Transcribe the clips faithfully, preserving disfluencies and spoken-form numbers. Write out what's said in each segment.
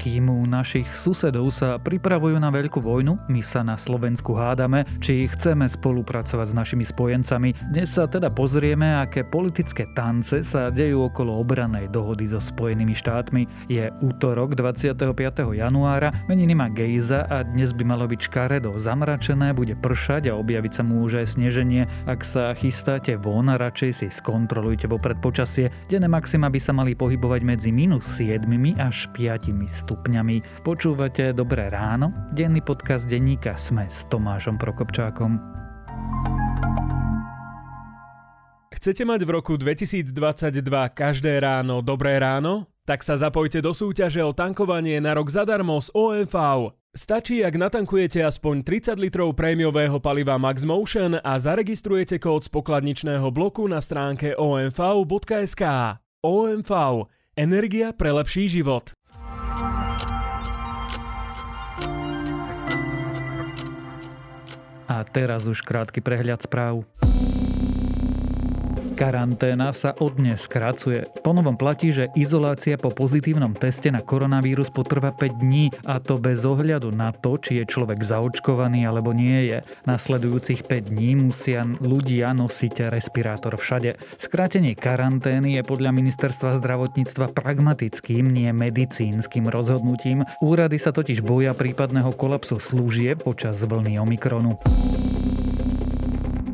Kým u našich susedov sa pripravujú na veľkú vojnu, my sa na Slovensku hádame, či chceme spolupracovať s našimi spojencami. Dnes sa teda pozrieme, aké politické tance sa dejú okolo obrannej dohody so Spojenými štátmi. Je útorok dvadsiateho piateho januára, meniny má Gejza a dnes by malo byť škaredo. Zamračené, bude pršať a objaviť sa môže aj sneženie. Ak sa chystáte von, radšej si skontrolujte vopred počasie. Denné maxima by sa mali pohybovať medzi mínus siedmimi až piatimi stupňami. Stupňami. Počúvate Dobré ráno, denný podcast denníka SME s Tomášom Prokopčákom. Chcete mať v roku dvetisícdvadsaťdva každé ráno Dobré ráno? Tak sa zapojte do súťaže o tankovanie na rok zadarmo z ó em vé. Stačí, ak natankujete aspoň tridsať litrov prémiového paliva MaxMotion a zaregistrujete kód z pokladničného bloku na stránke o m v bodka es ká. ó em vé. Energia pre lepší život. A teraz už krátky prehľad správ. Karanténa sa od dnes skracuje. Po novom platí, že izolácia po pozitívnom teste na koronavírus potrvá päť dní, a to bez ohľadu na to, či je človek zaočkovaný alebo nie je. Nasledujúcich päť dní musia ľudia nosiť respirátor všade. Skrátenie karantény je podľa ministerstva zdravotníctva pragmatickým, nie medicínskym rozhodnutím. Úrady sa totiž boja prípadného kolapsu služieb počas vlny Omikronu.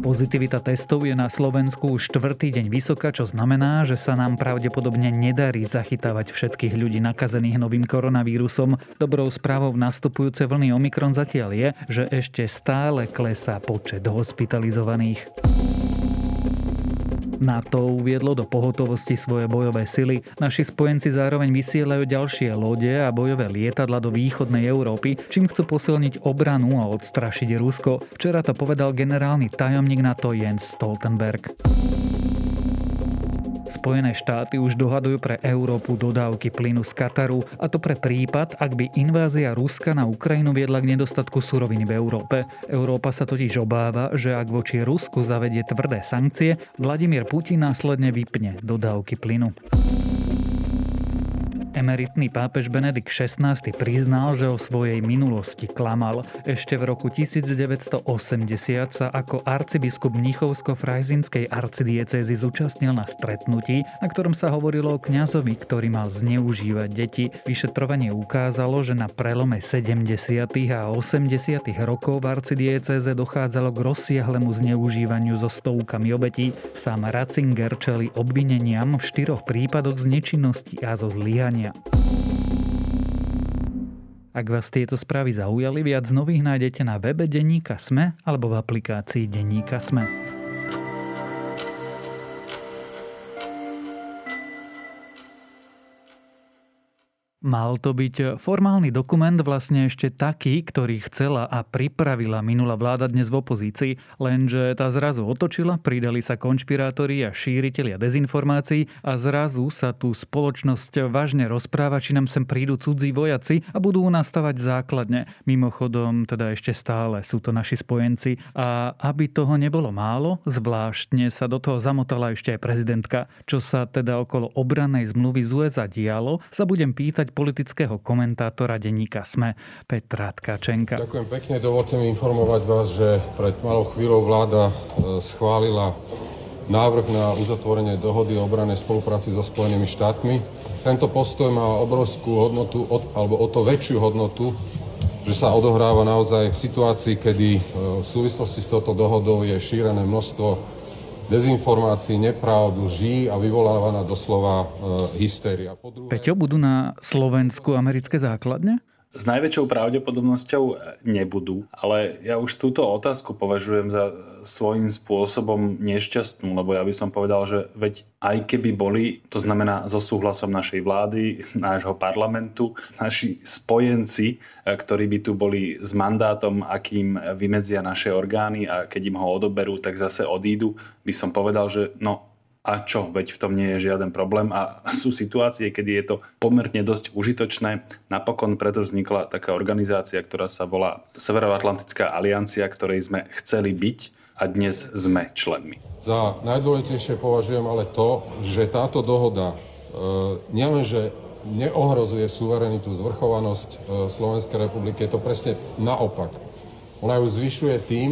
Pozitivita testov je na Slovensku už štvrtý deň vysoká, čo znamená, že sa nám pravdepodobne nedarí zachytávať všetkých ľudí nakazených novým koronavírusom. Dobrou správou nastupujúce vlny Omikron zatiaľ je, že ešte stále klesá počet hospitalizovaných. NATO uviedlo do pohotovosti svoje bojové sily. Naši spojenci zároveň vysielajú ďalšie lode a bojové lietadla do východnej Európy, čím chcú posilniť obranu a odstrašiť Rusko. Včera to povedal generálny tajomník NATO Jens Stoltenberg. Spojené štáty už dohadujú pre Európu dodávky plynu z Kataru, a to pre prípad, ak by invázia Ruska na Ukrajinu viedla k nedostatku suroviny v Európe. Európa sa totiž obáva, že ak voči Rusku zavedie tvrdé sankcie, Vladimír Putin následne vypne dodávky plynu. Emeritný pápež Benedikt šestnásty priznal, že o svojej minulosti klamal. Ešte v roku devätnásťstoosemdesiat sa ako arcibiskup Mnichovsko-Frajzinskej arcidiecézy zúčastnil na stretnutí, na ktorom sa hovorilo o kňazovi, ktorý mal zneužívať deti. Vyšetrovanie ukázalo, že na prelome sedemdesiatych a osemdesiatych rokov v arcidiecéze dochádzalo k rozsiahlemu zneužívaniu so stovkami obetí. Sám Ratzinger čelí obvineniam v štyroch prípadoch z nečinnosti a zo zlyhania. Ak vás tieto správy zaujali, viac nových nájdete na webe denníka SME alebo v aplikácii denníka SME. Mal to byť formálny dokument, vlastne ešte taký, ktorý chcela a pripravila minulá vláda dnes v opozícii, lenže tá zrazu otočila, pridali sa konšpirátori a šíritelia dezinformácií a zrazu sa tu spoločnosť vážne rozpráva, či nám sem prídu cudzí vojaci a budú nastavať základne. Mimochodom, teda ešte stále sú to naši spojenci, a aby toho nebolo málo, zvláštne sa do toho zamotala ešte aj prezidentka. Čo sa teda okolo obrannej zmluvy z ú es á dialo, sa budem pýtať politického komentátora denníka SME Petra Tkáčenka. Ďakujem pekne, dovolte mi informovať vás, že pred malou chvíľou vláda schválila návrh na uzatvorenie dohody o obrannej spolupráci so Spojenými štátmi. Tento postoj má obrovskú hodnotu, alebo o to väčšiu hodnotu, že sa odohráva naozaj v situácii, kedy v súvislosti s touto dohodou je šírené množstvo dezinformácií, nepravd, lží a vyvolávaná doslova e, hystéria. Podruhé... Peťo, budú na Slovensku americké základne? S najväčšou pravdepodobnosťou nebudú, ale ja už túto otázku považujem za svojím spôsobom nešťastnú, lebo ja by som povedal, že veď aj keby boli, to znamená so súhlasom našej vlády, nášho parlamentu, naši spojenci, ktorí by tu boli s mandátom, akým vymedzia naše orgány, a keď im ho odoberú, tak zase odídu, by som povedal, že no... A čo? Veď v tom nie je žiaden problém. A sú situácie, kedy je to pomerne dosť užitočné. Napokon preto vznikla taká organizácia, ktorá sa volá Severoatlantická aliancia, ktorej sme chceli byť a dnes sme členmi. Za najdôležitejšie považujem ale to, že táto dohoda e, nielenže neohrozuje suverenitu, zvrchovanosť Slovenskej republiky. Je to presne naopak. Ona ju zvyšuje tým,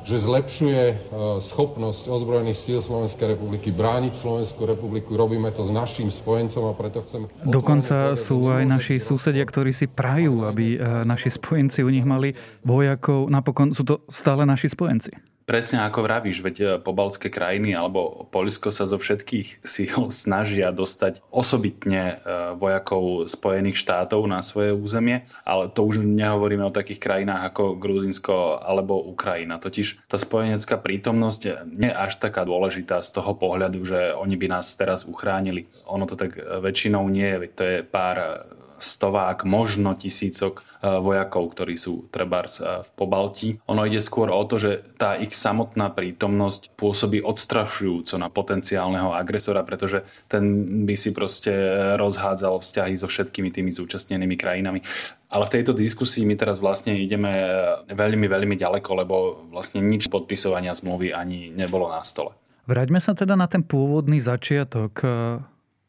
že zlepšuje schopnosť ozbrojených síl Slovenskej republiky brániť Slovenskú republiku. Robíme to s našim spojencom a preto chceme... Dokonca sú aj naši susedia, ktorí si prajú, aby naši spojenci u nich mali vojakov. Napokon sú to stále naši spojenci. Presne ako vravíš, veď pobaltské krajiny alebo Poľsko sa zo všetkých síl snažia dostať osobitne vojakov Spojených štátov na svoje územie, ale to už nehovoríme o takých krajinách ako Gruzínsko alebo Ukrajina. Totiž tá spojenecká prítomnosť nie je až taká dôležitá z toho pohľadu, že oni by nás teraz uchránili. Ono to tak väčšinou nie je, veď to je pár stovák, možno tisícok vojakov, ktorí sú trebárs v Pobaltí. Ono ide skôr o to, že tá ich samotná prítomnosť pôsobí odstrašujúco na potenciálneho agresora, pretože ten by si proste rozhádzal vzťahy so všetkými tými zúčastnenými krajinami. Ale v tejto diskusii my teraz vlastne ideme veľmi, veľmi ďaleko, lebo vlastne nič podpisovania zmluvy ani nebolo na stole. Vráťme sa teda na ten pôvodný začiatok.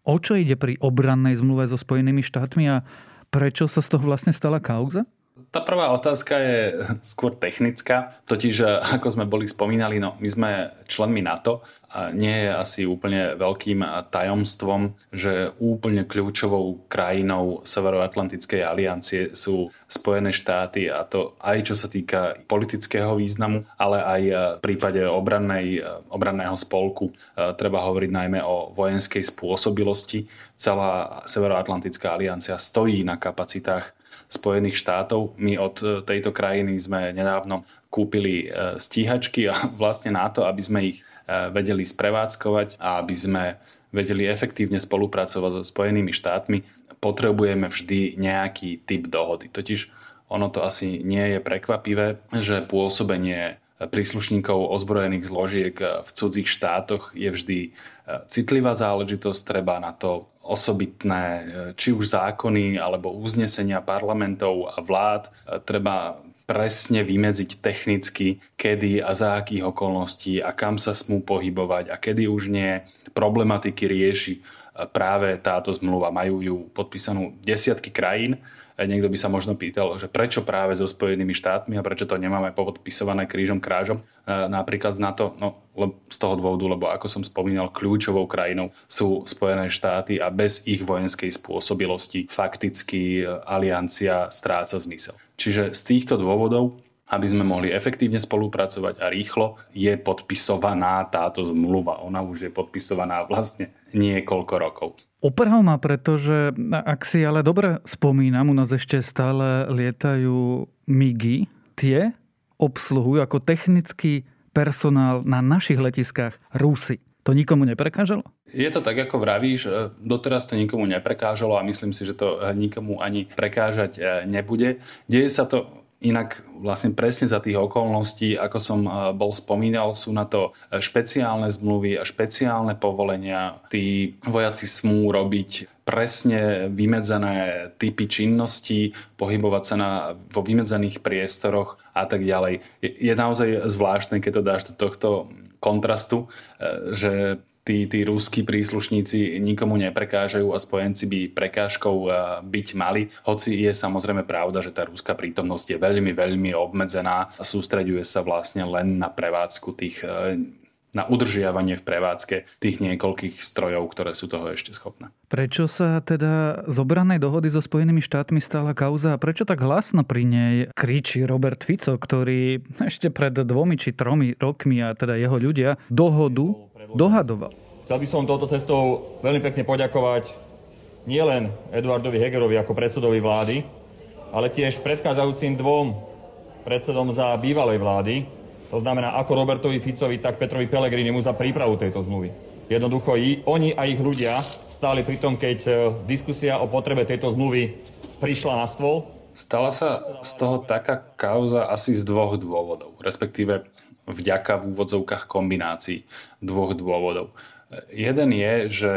O čo ide pri obrannej zmluve so Spojenými štátmi a prečo sa z toho vlastne stala kauza? Tá prvá otázka je skôr technická, totiž ako sme boli spomínali, no my sme členmi NATO a nie je asi úplne veľkým tajomstvom, že úplne kľúčovou krajinou Severoatlantickej aliancie sú Spojené štáty, a to aj čo sa týka politického významu, ale aj v prípade obrannej, obranného spolku. Treba hovoriť najmä o vojenskej spôsobilosti. Celá Severoatlantická aliancia stojí na kapacitách Spojených štátov. My od tejto krajiny sme nedávno kúpili stíhačky a vlastne na to, aby sme ich vedeli sprevádzkovať a aby sme vedeli efektívne spolupracovať so Spojenými štátmi, potrebujeme vždy nejaký typ dohody. Totiž ono to asi nie je prekvapivé, že pôsobenie príslušníkov ozbrojených zložiek v cudzích štátoch je vždy citlivá záležitosť, treba na to osobitné či už zákony alebo uznesenia parlamentov a vlád, treba presne vymedziť technicky, kedy a za akých okolností a kam sa smú pohybovať a kedy už nie. Problematiky rieši práve táto zmluva. Majú ju podpísanú desiatky krajín. Niekto by sa možno pýtal, že prečo práve so Spojenými štátmi a prečo to nemáme podpísané krížom krážom. Napríklad na to, no z toho dôvodu, lebo ako som spomínal, kľúčovou krajinou sú Spojené štáty a bez ich vojenskej spôsobilosti fakticky aliancia stráca zmysel. Čiže z týchto dôvodov, aby sme mohli efektívne spolupracovať a rýchlo, je podpisovaná táto zmluva. Ona už je podpisovaná vlastne niekoľko rokov. Uprhol ma, pretože ak si ale dobre spomínam, u nás ešte stále lietajú migy. Tie obsluhujú ako technický personál na našich letiskách Rusy. To nikomu neprekážalo? Je to tak, ako vravíš, doteraz to nikomu neprekážalo a myslím si, že to nikomu ani prekážať nebude. Deje sa to inak vlastne presne za tých okolností, ako som bol spomínal, sú na to špeciálne zmluvy a špeciálne povolenia. Tí vojaci smú robiť presne vymedzené typy činností, pohybovať sa na, vo vymedzených priestoroch a tak ďalej. Je, je naozaj zvláštne, keď to dáš do tohto kontrastu, že tí, tí ruskí príslušníci nikomu neprekážajú a spojenci by prekážkou byť mali, hoci je samozrejme pravda, že tá ruská prítomnosť je veľmi, veľmi obmedzená a sústreďuje sa vlastne len na prevádzku tých, na udržiavanie v prevádzke tých niekoľkých strojov, ktoré sú toho ešte schopné. Prečo sa teda z obrannej dohody so Spojenými štátmi stala kauza a prečo tak hlasno pri nej kričí Robert Fico, ktorý ešte pred dvomi či tromi rokmi, a teda jeho ľudia, dohodu dohadoval. Chcel by som touto cestou veľmi pekne poďakovať nielen Eduardovi Hegerovi ako predsedovi vlády, ale tiež predchádzajúcim dvom predsedom za bývalej vlády, to znamená ako Robertovi Ficovi, tak Petrovi Pellegrinimu za prípravu tejto zmluvy. Jednoducho oni a ich ľudia stáli pri tom, keď diskusia o potrebe tejto zmluvy prišla na stôl. Stala sa z toho taká kauza asi z dvoch dôvodov, respektíve vďaka v úvodzovkách kombinácií dvoch dôvodov. Jeden je, že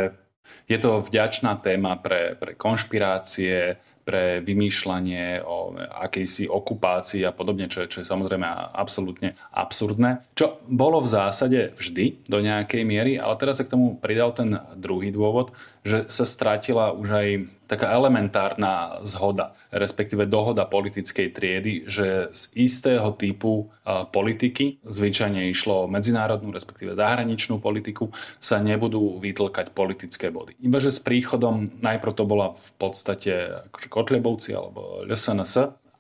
je to vďačná téma pre, pre konšpirácie, pre vymýšľanie o akejsi okupácii a podobne, čo je, čo je samozrejme absolútne absurdné. Čo bolo v zásade vždy do nejakej miery, ale teraz sa k tomu pridal ten druhý dôvod, že sa stratila už aj taká elementárna zhoda, respektíve dohoda politickej triedy, že z istého typu politiky, zvyčajne išlo o medzinárodnú, respektíve zahraničnú politiku, sa nebudú vytlkať politické body. Ibaže s príchodom najprv to bola v podstate Kotlebovci alebo el es en es,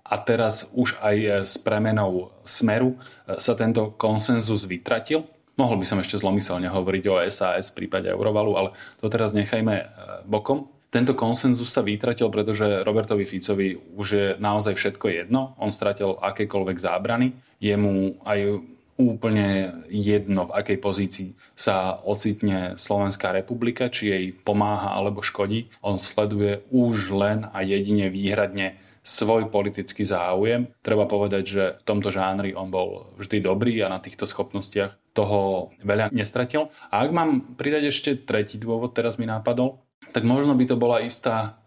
a teraz už aj s premenou Smeru sa tento konsenzus vytratil. Mohol by som ešte zlomyselne hovoriť o es a es v prípade Eurovalu, ale to teraz nechajme bokom. Tento konsenzus sa vytratil, pretože Robertovi Ficovi už je naozaj všetko jedno. On stratil akékoľvek zábrany. Je mu aj úplne jedno, v akej pozícii sa ocitne Slovenská republika, či jej pomáha alebo škodí. On sleduje už len a jedine výhradne svoj politický záujem. Treba povedať, že v tomto žánri on bol vždy dobrý a na týchto schopnostiach toho veľa nestratil. A ak mám pridať ešte tretí dôvod, teraz mi nápadol, tak možno by to bola istá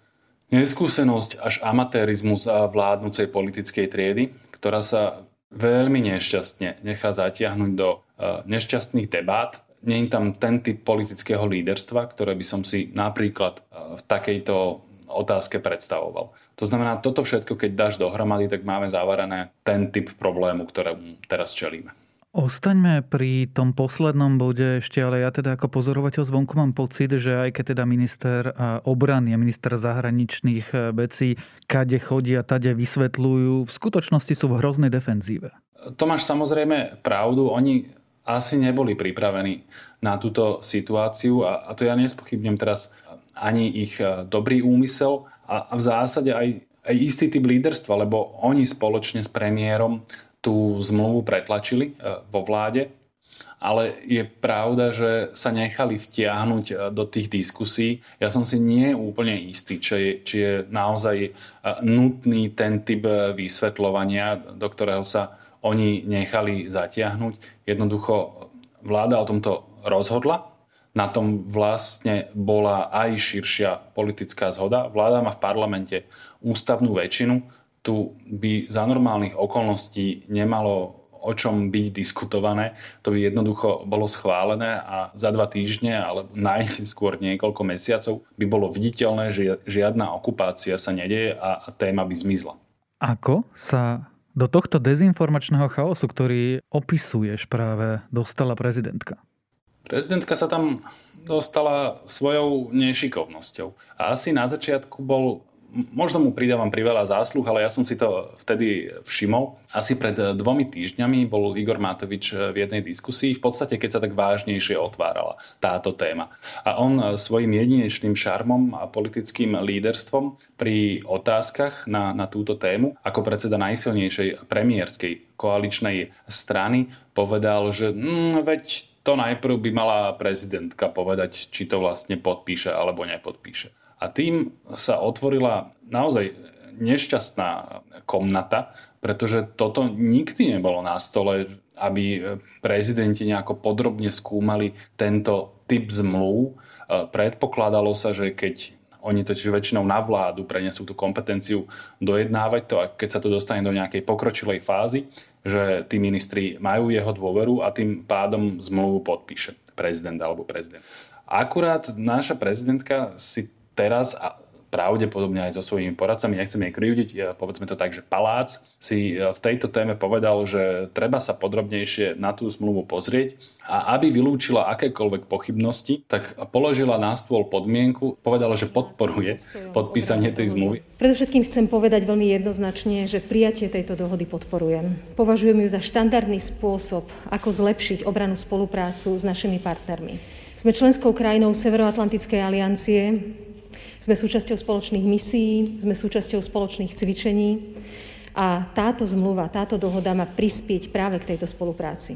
neskúsenosť až amatérizmus vládnucej politickej triedy, ktorá sa veľmi nešťastne nechá zatiahnuť do nešťastných debát. Nie je tam ten typ politického líderstva, ktoré by som si napríklad v takejto otázke predstavoval. To znamená, toto všetko, keď dáš dohromady, tak máme zavarané ten typ problému, ktorému teraz čelíme. Ostaňme pri tom poslednom bode ešte, ale ja teda ako pozorovateľ zvonku mám pocit, že aj keď teda minister obrany a minister zahraničných vecí kade chodia, tade vysvetľujú, v skutočnosti sú v hroznej defenzíve. To máš samozrejme pravdu, oni asi neboli pripravení na túto situáciu a to ja nespochybnem teraz ani ich dobrý úmysel a v zásade aj, aj istý typ líderstva, lebo oni spoločne s premiérom tú zmluvu pretlačili vo vláde, ale je pravda, že sa nechali vtiahnuť do tých diskusí. Ja som si nie úplne istý, či je, či je naozaj nutný ten typ vysvetľovania, do ktorého sa oni nechali zatiahnuť. Jednoducho vláda o tomto rozhodla. Na tom vlastne bola aj širšia politická zhoda. Vláda má v parlamente ústavnú väčšinu. Tu by za normálnych okolností nemalo o čom byť diskutované. To by jednoducho bolo schválené a za dva týždne alebo najskôr niekoľko mesiacov by bolo viditeľné, že žiadna okupácia sa nedeje a téma by zmizla. Ako sa do tohto dezinformačného chaosu, ktorý opisuješ, práve dostala prezidentka? Prezidentka sa tam dostala svojou nešikovnosťou. A asi na začiatku bol... Možno mu pridávam priveľa zásluh, ale ja som si to vtedy všimol. Asi pred dvomi týždňami bol Igor Matovič v jednej diskusii, v podstate keď sa tak vážnejšie otvárala táto téma. A on svojim jedinečným šarmom a politickým líderstvom pri otázkach na, na túto tému, ako predseda najsilnejšej premiérskej koaličnej strany, povedal, že mm, veď to najprv by mala prezidentka povedať, či to vlastne podpíše alebo nepodpíše. A tým sa otvorila naozaj nešťastná komnata, pretože toto nikdy nebolo na stole, aby prezidenti nejako podrobne skúmali tento typ zmluv. Predpokladalo sa, že keď oni totiž väčšinou na vládu prenesú tú kompetenciu dojednávať to, a keď sa to dostane do nejakej pokročilej fázy, že tí ministri majú jeho dôveru a tým pádom zmluvu podpíše prezident alebo prezident. Akurát naša prezidentka si teraz a pravdepodobne aj so svojimi poradcami, nechcem jej krivdiť, povedzme to tak, že Palác si v tejto téme povedal, že treba sa podrobnejšie na tú zmluvu pozrieť a aby vylúčila akékoľvek pochybnosti, tak položila na stôl podmienku, povedala, že podporuje podpísanie tej zmluvy. Predovšetkým chcem povedať veľmi jednoznačne, že prijatie tejto dohody podporujem. Považujem ju za štandardný spôsob, ako zlepšiť obrannú spoluprácu s našimi partnermi. Sme členskou krajinou Severoatlantickej aliancie, sme súčasťou spoločných misií, sme súčasťou spoločných cvičení a táto zmluva, táto dohoda má prispieť práve k tejto spolupráci.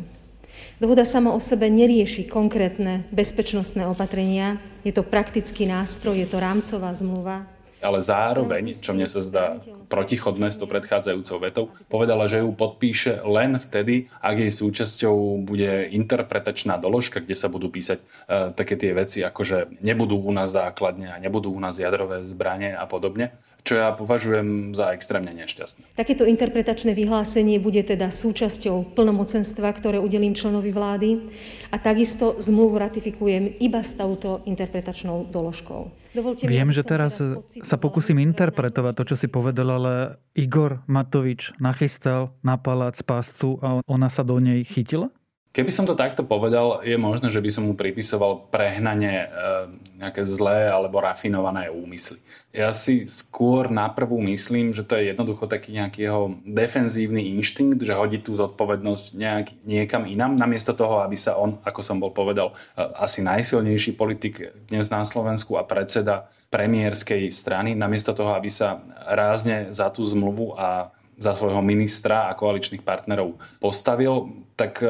Dohoda sama o sebe nerieši konkrétne bezpečnostné opatrenia, je to praktický nástroj, je to rámcová zmluva. Ale zároveň, čo mne sa zdá protichodné s tou predchádzajúcou vetou, povedala, že ju podpíše len vtedy, ak jej súčasťou bude interpretačná doložka, kde sa budú písať e, také tie veci, ako že nebudú u nás základne a nebudú u nás jadrové zbranie a podobne. čo ja považujem za extrémne nešťastné. Takéto interpretačné vyhlásenie bude teda súčasťou plnomocenstva, ktoré udelím členovi vlády, a takisto zmluvu ratifikujem iba s touto interpretačnou doložkou. Dovolte Viem, mi, že teraz, teraz pocitoval... sa pokúsim interpretovať to, čo si povedal, ale Igor Matovič nachystal na palác páscu a ona sa do nej chytila? Keby som to takto povedal, je možné, že by som mu pripisoval prehnanie e, nejaké zlé alebo rafinované úmysly. Ja si skôr naprvu myslím, že to je jednoducho taký nejaký jeho defenzívny inštinkt, že hodí tú zodpovednosť nejak, niekam inam, namiesto toho, aby sa on, ako som bol povedal, e, asi najsilnejší politik dnes na Slovensku a predseda premiérskej strany, namiesto toho, aby sa rázne za tú zmluvu a za svojho ministra a koaličných partnerov postavil, tak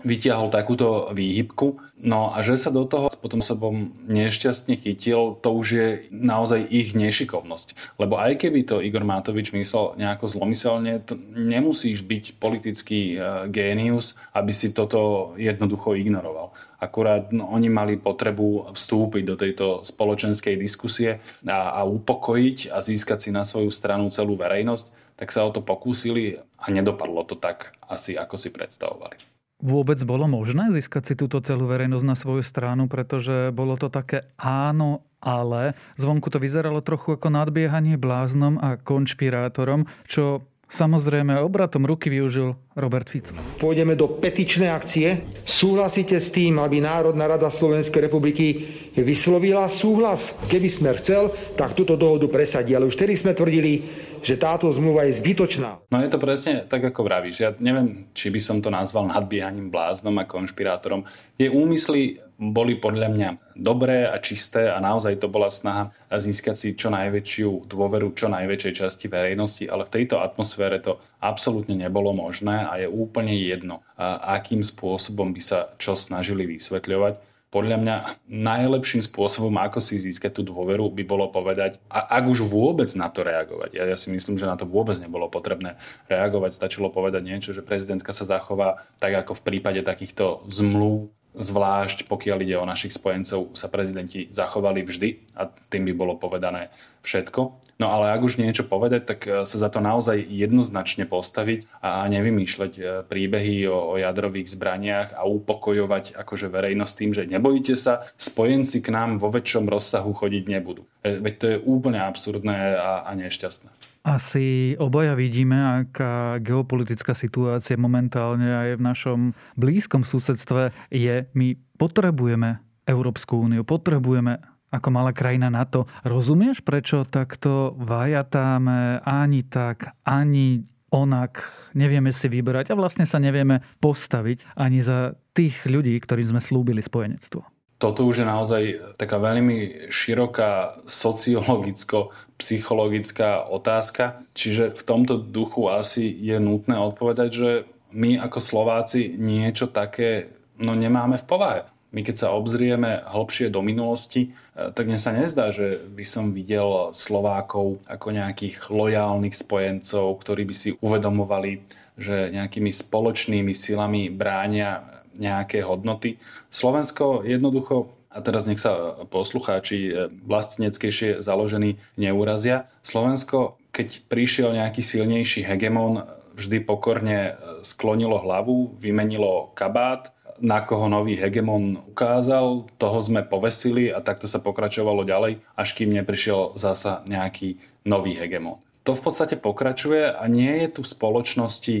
vytiahol takúto výhybku. No a že sa do toho potom sobom nešťastne chytil, to už je naozaj ich nešikovnosť. Lebo aj keby to Igor Matovič myslel nejako zlomyselne, to nemusíš byť politický génius, aby si toto jednoducho ignoroval. Akurát no, oni mali potrebu vstúpiť do tejto spoločenskej diskusie a, a upokojiť a získať si na svoju stranu celú verejnosť, tak sa o to pokúsili a nedopadlo to tak asi, ako si predstavovali. Vôbec bolo možné získať si túto celú verejnosť na svoju stranu, pretože bolo to také áno, ale zvonku to vyzeralo trochu ako nadbiehanie bláznom a konšpirátorom, čo samozrejme obratom ruky využil Robert Fico. Pôjdeme do petičnej akcie. Súhlasíte s tým, aby Národná rada Slovenskej republiky vyslovila súhlas? Keby Smer chcel, tak túto dohodu presadí. Ale už vtedy sme tvrdili, že táto zmluva je zbytočná. No je to presne tak, ako vravíš. Ja neviem, či by som to nazval nadbiehaním bláznom a konšpirátorom. Tie úmysly boli podľa mňa dobré a čisté a naozaj to bola snaha získať si čo najväčšiu dôveru čo najväčšej časti verejnosti, ale v tejto atmosfére to absolútne nebolo možné a je úplne jedno, akým spôsobom by sa čo snažili vysvetľovať. Podľa mňa najlepším spôsobom, ako si získať tú dôveru, by bolo povedať, a ak už vôbec na to reagovať. Ja, ja si myslím, že na to vôbec nebolo potrebné reagovať. Stačilo povedať niečo, že prezidentka sa zachová tak, ako v prípade takýchto zmluv. Zvlášť pokiaľ ide o našich spojencov, sa prezidenti zachovali vždy a tým by bolo povedané všetko. No ale ak už niečo povedať, tak sa za to naozaj jednoznačne postaviť a nevymýšľať príbehy o, o jadrových zbraniach a upokojovať akože verejnosť tým, že nebojte sa, spojenci k nám vo väčšom rozsahu chodiť nebudú. Veď to je úplne absurdné a, a nešťastné. Asi obaja vidíme, aká geopolitická situácia momentálne aj v našom blízkom susedstve je. My potrebujeme Európsku úniu, potrebujeme ako malá krajina NATO. Rozumieš, prečo takto vajatáme ani tak, ani onak? Nevieme si vyberať a vlastne sa nevieme postaviť ani za tých ľudí, ktorým sme slúbili spojenectvo. Toto už je naozaj taká veľmi široká sociologicko-psychologická otázka. Čiže v tomto duchu asi je nutné odpovedať, že my ako Slováci niečo také no, nemáme v povahe. My keď sa obzrieme hlbšie do minulosti, tak mne sa nezdá, že by som videl Slovákov ako nejakých lojálnych spojencov, ktorí by si uvedomovali, že nejakými spoločnými silami bránia nejaké hodnoty. Slovensko jednoducho, a teraz nech sa poslucháči vlasteneckejšie založení neurazia, Slovensko, keď prišiel nejaký silnejší hegemon, vždy pokorne sklonilo hlavu, vymenilo kabát, na koho nový hegemon ukázal, toho sme povesili a takto sa pokračovalo ďalej, až kým neprišiel zasa nejaký nový hegemon. To v podstate pokračuje a nie je tu v spoločnosti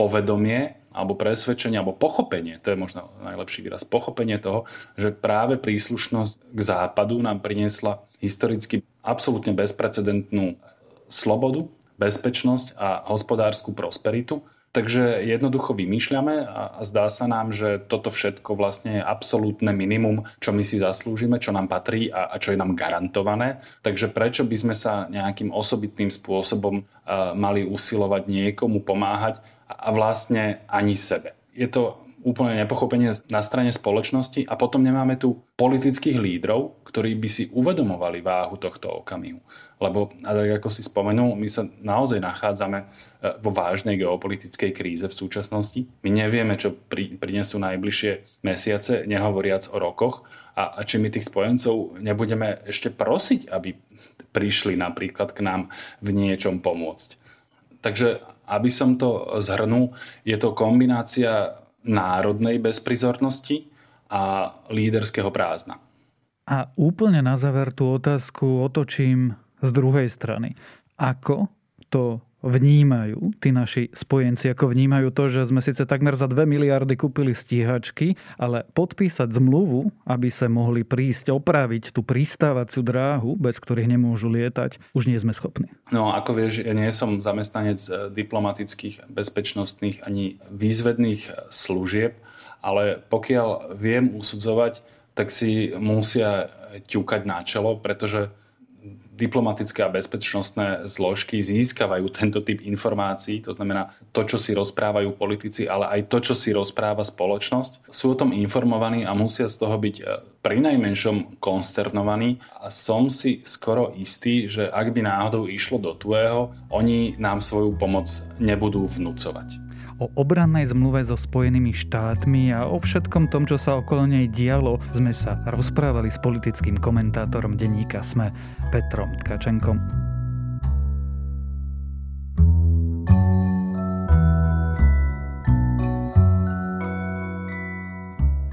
povedomie, alebo presvedčenie, alebo pochopenie, to je možno najlepší výraz, pochopenie toho, že práve príslušnosť k Západu nám priniesla historicky absolútne bezprecedentnú slobodu, bezpečnosť a hospodársku prosperitu. Takže jednoducho vymýšľame a zdá sa nám, že toto všetko vlastne je absolútne minimum, čo my si zaslúžime, čo nám patrí a čo je nám garantované. Takže prečo by sme sa nejakým osobitným spôsobom mali usilovať niekomu pomáhať a vlastne ani sebe? Je to úplne nepochopenie na strane spoločnosti a potom nemáme tu politických lídrov, ktorí by si uvedomovali váhu tohto okamihu. Lebo, a tak ako si spomenul, my sa naozaj nachádzame vo vážnej geopolitickej kríze v súčasnosti. My nevieme, čo prinesú najbližšie mesiace, nehovoriac o rokoch. A A, a či my tých spojencov nebudeme ešte prosiť, aby prišli napríklad k nám v niečom pomôcť. Takže, aby som to zhrnul, je to kombinácia národnej bezprizornosti a líderského prázdna. A úplne na záver tú otázku otočím z druhej strany. Ako to vnímajú tí naši spojenci, ako vnímajú to, že sme síce takmer za dve miliardy kúpili stíhačky, ale podpísať zmluvu, aby sa mohli prísť opraviť tú pristávaciu dráhu, bez ktorých nemôžu lietať, už nie sme schopní. No ako vieš, ja nie som zamestnanec diplomatických, bezpečnostných ani výzvedných služieb, ale pokiaľ viem usudzovať, tak si musia ťukať na čelo, pretože diplomatické a bezpečnostné zložky získavajú tento typ informácií, to znamená to, čo si rozprávajú politici, ale aj to, čo si rozpráva spoločnosť. Sú o tom informovaní a musia z toho byť prinajmenšom konsternovaní. A som si skoro istý, že ak by náhodou išlo do tuhého, oni nám svoju pomoc nebudú vnúcovať. O obrannej zmluve so Spojenými štátmi a o všetkom tom, čo sa okolo nej dialo, sme sa rozprávali s politickým komentátorom denníka SME Petrom Tkačenkom.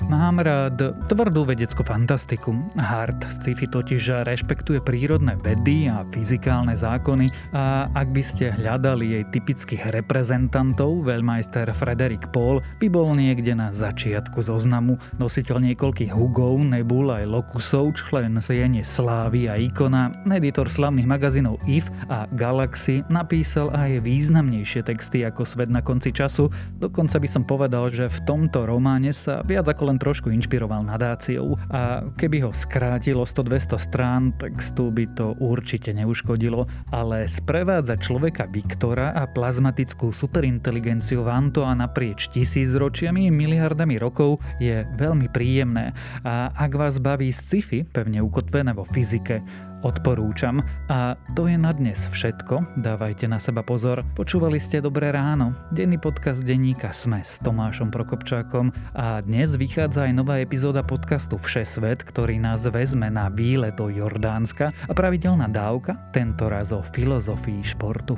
Mám rád tvrdú vedeckú fantastiku. Hard sci-fi totiž rešpektuje prírodné vedy a fyzikálne zákony a ak by ste hľadali jej typických reprezentantov, veľmajster Frederik Pohl by bol niekde na začiatku zoznamu. Nositeľ niekoľkých Hugov, Nebul aj Locusov, člen Siene Slávy a Ikona, editor slavných magazínov If a Galaxy, napísal aj významnejšie texty ako Svet na konci času. Dokonca by som povedal, že v tomto románe sa viac ako len trošku inšpiroval nadáciou a keby ho skrátilo sto dvesto strán, textu by to určite neuškodilo, ale sprevádza človeka Viktora a plazmatickú superinteligenciu Vantoa naprieč tisícročiami, miliardami rokov je veľmi príjemné a ak vás baví sci-fi, pevne ukotvené vo fyzike, odporúčam. A to je na dnes všetko. Dávajte na seba pozor. Počúvali ste Dobré ráno, denný podcast denníka SME s Tomášom Prokopčákom a dnes vychádza aj nová epizóda podcastu Všesvet, ktorý nás vezme na výlet do Jordánska a pravidelná dávka, tentoraz o filozofii športu.